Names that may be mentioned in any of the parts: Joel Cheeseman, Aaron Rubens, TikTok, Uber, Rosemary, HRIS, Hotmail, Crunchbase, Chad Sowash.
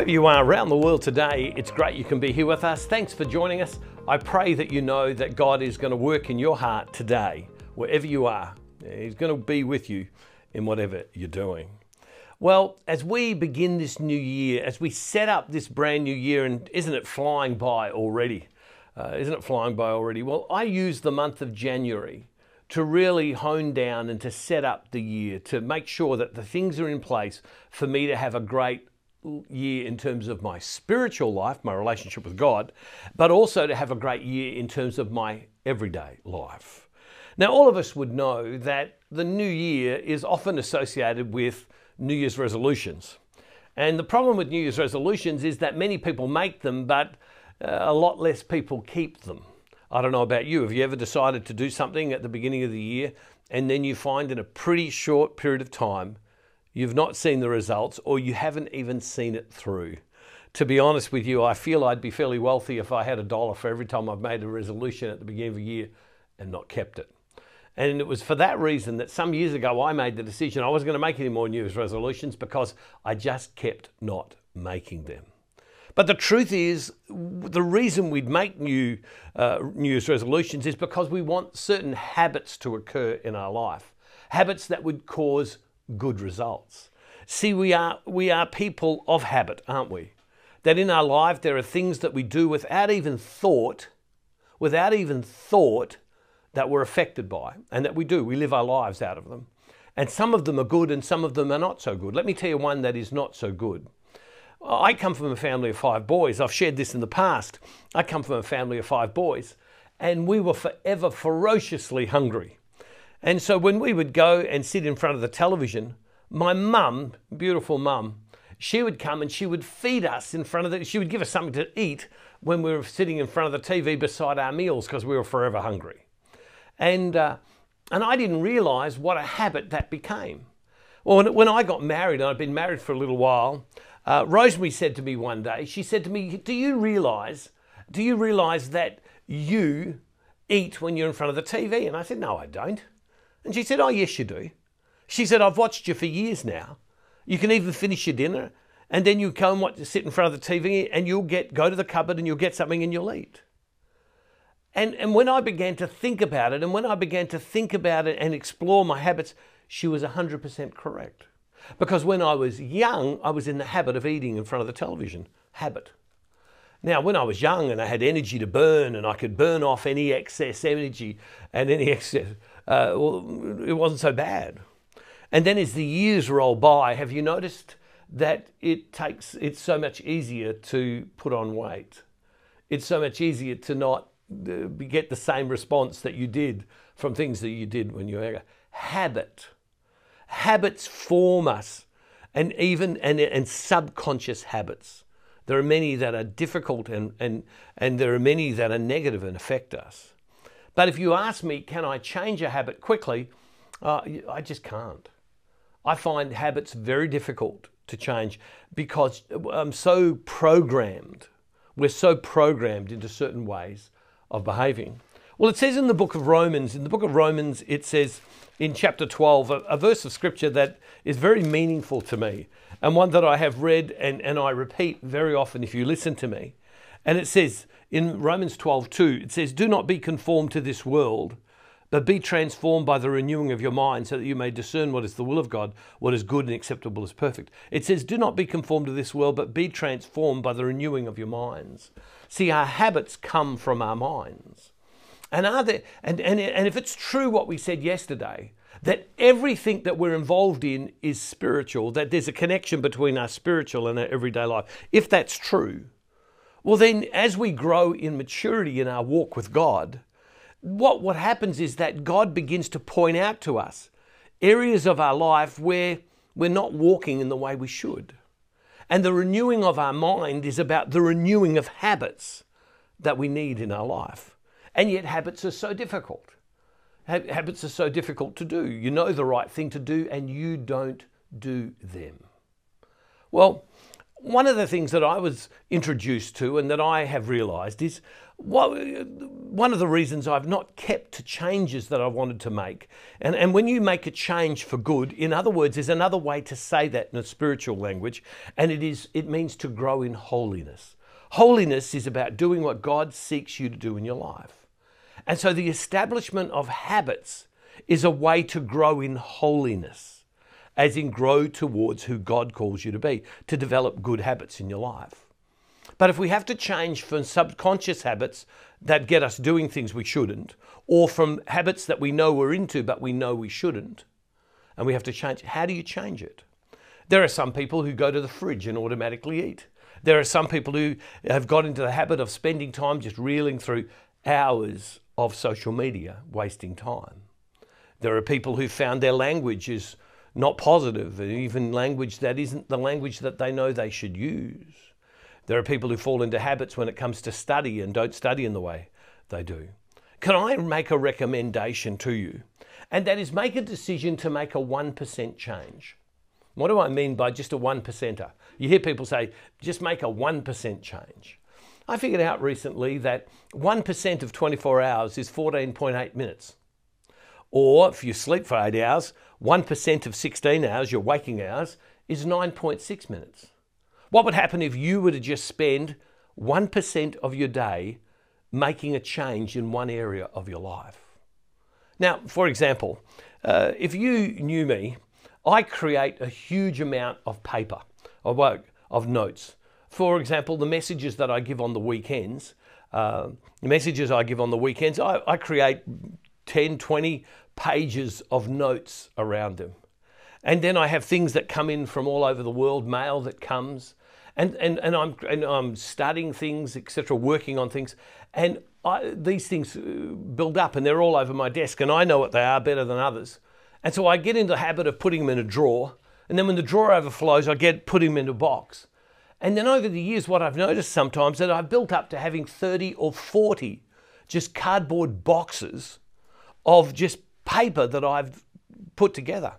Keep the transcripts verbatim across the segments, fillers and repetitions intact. Wherever you are around the world today, it's great you can be here with us. Thanks for joining us. I pray that you know that God is going to work in your heart today, wherever you are. He's going to be with you in whatever you're doing. Well, as we begin this new year, as we set up this brand new year, and isn't it flying by already? Uh, isn't it flying by already? Well, I use the month of January to really hone down and to set up the year, to make sure that the things are in place for me to have a great year in terms of my spiritual life, my relationship with God, but also to have a great year in terms of my everyday life. Now, all of us would know that the new year is often associated with New Year's resolutions. And the problem with New Year's resolutions is that many people make them, but uh, a lot less people keep them. I don't know about you. Have you ever decided to do something at the beginning of the year and then you find in a pretty short period of time you've not seen the results, or you haven't even seen it through? To be honest with you, I feel I'd be fairly wealthy if I had a dollar for every time I've made a resolution at the beginning of a year and not kept it. And it was for that reason that some years ago I made the decision I wasn't going to make any more New Year's resolutions, because I just kept not making them. But the truth is, the reason we'd make new uh, New Year's resolutions is because we want certain habits to occur in our life, habits that would cause good results. See, we are we are people of habit, aren't we? That in our life there are things that we do without even thought, without even thought that we're affected by, and that we do. We live our lives out of them. And some of them are good and some of them are not so good. Let me tell you one that is not so good. I come from a family of five boys. I've shared this in the past. I come from a family of five boys, and we were forever ferociously hungry. And so when we would go and sit in front of the television, my mum, beautiful mum, she would come and she would feed us in front of the, she would give us something to eat when we were sitting in front of the T V beside our meals, because we were forever hungry. And, uh, and I didn't realise what a habit that became. Well, when, when I got married, and I'd been married for a little while, uh, Rosemary said to me one day, she said to me, do you realise, do you realise that you eat when you're in front of the T V? And I said, no, I don't. And she said, oh, yes, you do. She said, I've watched you for years now. You can even finish your dinner, and then you come and sit in front of the T V, and you'll get go to the cupboard and you'll get something and you'll eat. And, and when I began to think about it, and when I began to think about it and explore my habits, she was one hundred percent correct. Because when I was young, I was in the habit of eating in front of the television. Habit. Now, when I was young and I had energy to burn, and I could burn off any excess energy and any excess... Uh, well, it wasn't so bad. And then as the years roll by, have you noticed that it takes, it's so much easier to put on weight? It's so much easier to not uh, get the same response that you did from things that you did when you were younger. Habit. Habits form us, and even and, and subconscious habits. There are many that are difficult, and, and, and there are many that are negative and affect us. But if you ask me, can I change a habit quickly? Uh, I just can't. I find habits very difficult to change, because I'm so programmed. We're so programmed into certain ways of behaving. Well, it says in the book of Romans, in the book of Romans, it says in chapter twelve, a, a verse of scripture that is very meaningful to me, and one that I have read and, and I repeat very often if you listen to me. And it says in Romans twelve two, it says, do not be conformed to this world, but be transformed by the renewing of your mind, so that you may discern what is the will of God, what is good and acceptable is perfect. It says, do not be conformed to this world, but be transformed by the renewing of your minds. See, our habits come from our minds. And, are there, and, and, and if it's true what we said yesterday, that everything that we're involved in is spiritual, that there's a connection between our spiritual and our everyday life, if that's true, well, then, as we grow in maturity in our walk with God, what, what happens is that God begins to point out to us areas of our life where we're not walking in the way we should. And the renewing of our mind is about the renewing of habits that we need in our life. And yet habits are so difficult. Habits are so difficult to do. You know the right thing to do and you don't do them. Well, one of the things that I was introduced to and that I have realised is what, one of the reasons I've not kept to changes that I wanted to make. And, and when you make a change for good, in other words, there's another way to say that in a spiritual language, and it is it means to grow in holiness. Holiness is about doing what God seeks you to do in your life. And so the establishment of habits is a way to grow in holiness, as in grow towards who God calls you to be, to develop good habits in your life. But if we have to change from subconscious habits that get us doing things we shouldn't, or from habits that we know we're into but we know we shouldn't, and we have to change, how do you change it? There are some people who go to the fridge and automatically eat. There are some people who have got into the habit of spending time just reeling through hours of social media, wasting time. There are people who found their language is not positive, and even language that isn't the language that they know they should use. There are people who fall into habits when it comes to study and don't study in the way they do. Can I make a recommendation to you? And that is, make a decision to make a one percent change. What do I mean by just a one percenter? You hear people say, just make a one percent change. I figured out recently that one percent of twenty-four hours is fourteen point eight minutes. Or if you sleep for eight hours, one percent of sixteen hours, your waking hours, is nine point six minutes. What would happen if you were to just spend one percent of your day making a change in one area of your life? Now, for example, uh, if you knew me, I create a huge amount of paper, of work, of notes. For example, the messages that I give on the weekends, uh, the messages I give on the weekends, I, I create ten, twenty pages of notes around them. And then I have things that come in from all over the world, mail that comes, and, and, and, I'm, and I'm studying things, et cetera, working on things. And I, these things build up and they're all over my desk, and I know what they are better than others. And so I get into the habit of putting them in a drawer, and then when the drawer overflows, I get put them in a box. And then over the years, what I've noticed sometimes that I've built up to having thirty or forty just cardboard boxes of just paper that I've put together.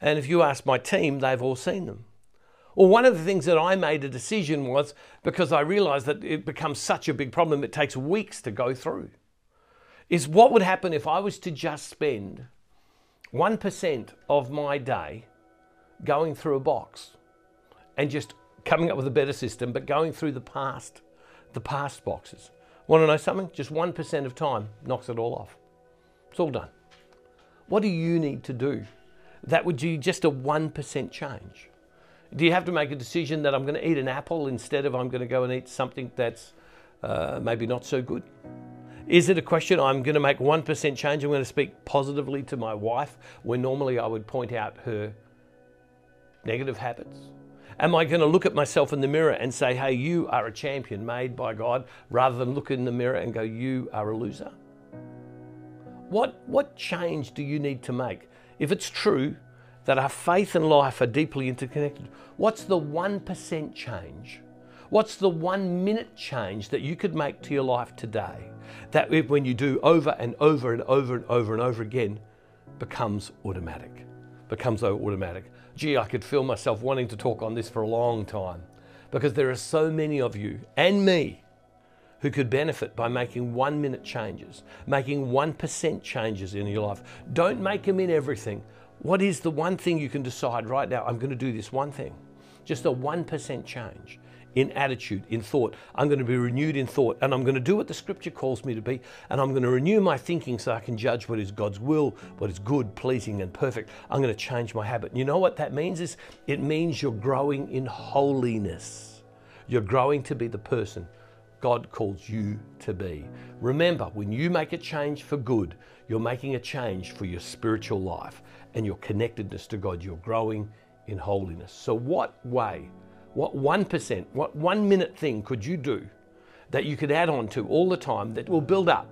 And if you ask my team, they've all seen them. Well, one of the things that I made a decision was, because I realized that it becomes such a big problem, it takes weeks to go through, is what would happen if I was to just spend one percent of my day going through a box and just coming up with a better system, but going through the past, the past boxes. Want to know something? Just one percent of time knocks it all off. It's all done. What do you need to do? That would be just a one percent change. Do you have to make a decision that I'm going to eat an apple instead of I'm going to go and eat something that's uh, maybe not so good? Is it a question, I'm going to make one percent change, I'm going to speak positively to my wife, where normally I would point out her negative habits? Am I going to look at myself in the mirror and say, hey, you are a champion made by God, rather than look in the mirror and go, you are a loser? What, what change do you need to make? If it's true that our faith and life are deeply interconnected, what's the one percent change? What's the one minute change that you could make to your life today that when you do over and over and over and over and over again, becomes automatic, becomes automatic. Gee, I could feel myself wanting to talk on this for a long time, because there are so many of you and me who could benefit by making one minute changes, making one percent changes in your life. Don't make them in everything. What is the one thing you can decide right now? I'm going to do this one thing, just a one percent change in attitude, in thought. I'm going to be renewed in thought, and I'm going to do what the scripture calls me to be, and I'm going to renew my thinking so I can judge what is God's will, what is good, pleasing, and perfect. I'm going to change my habit. And you know what that means is, it means you're growing in holiness. You're growing to be the person God calls you to be. Remember, when you make a change for good, you're making a change for your spiritual life and your connectedness to God. You're growing in holiness. So what way, what one percent, what one minute thing could you do that you could add on to all the time that will build up,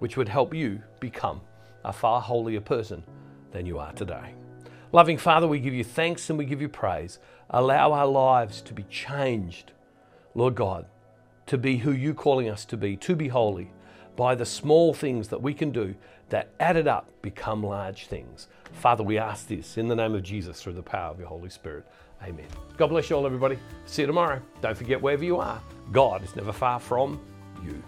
which would help you become a far holier person than you are today? Loving Father, we give you thanks and we give you praise. Allow our lives to be changed, Lord God, to be who you're calling us to be, to be holy, by the small things that we can do that added up become large things. Father, we ask this in the name of Jesus through the power of your Holy Spirit. Amen. God bless you all, everybody. See you tomorrow. Don't forget, wherever you are, God is never far from you.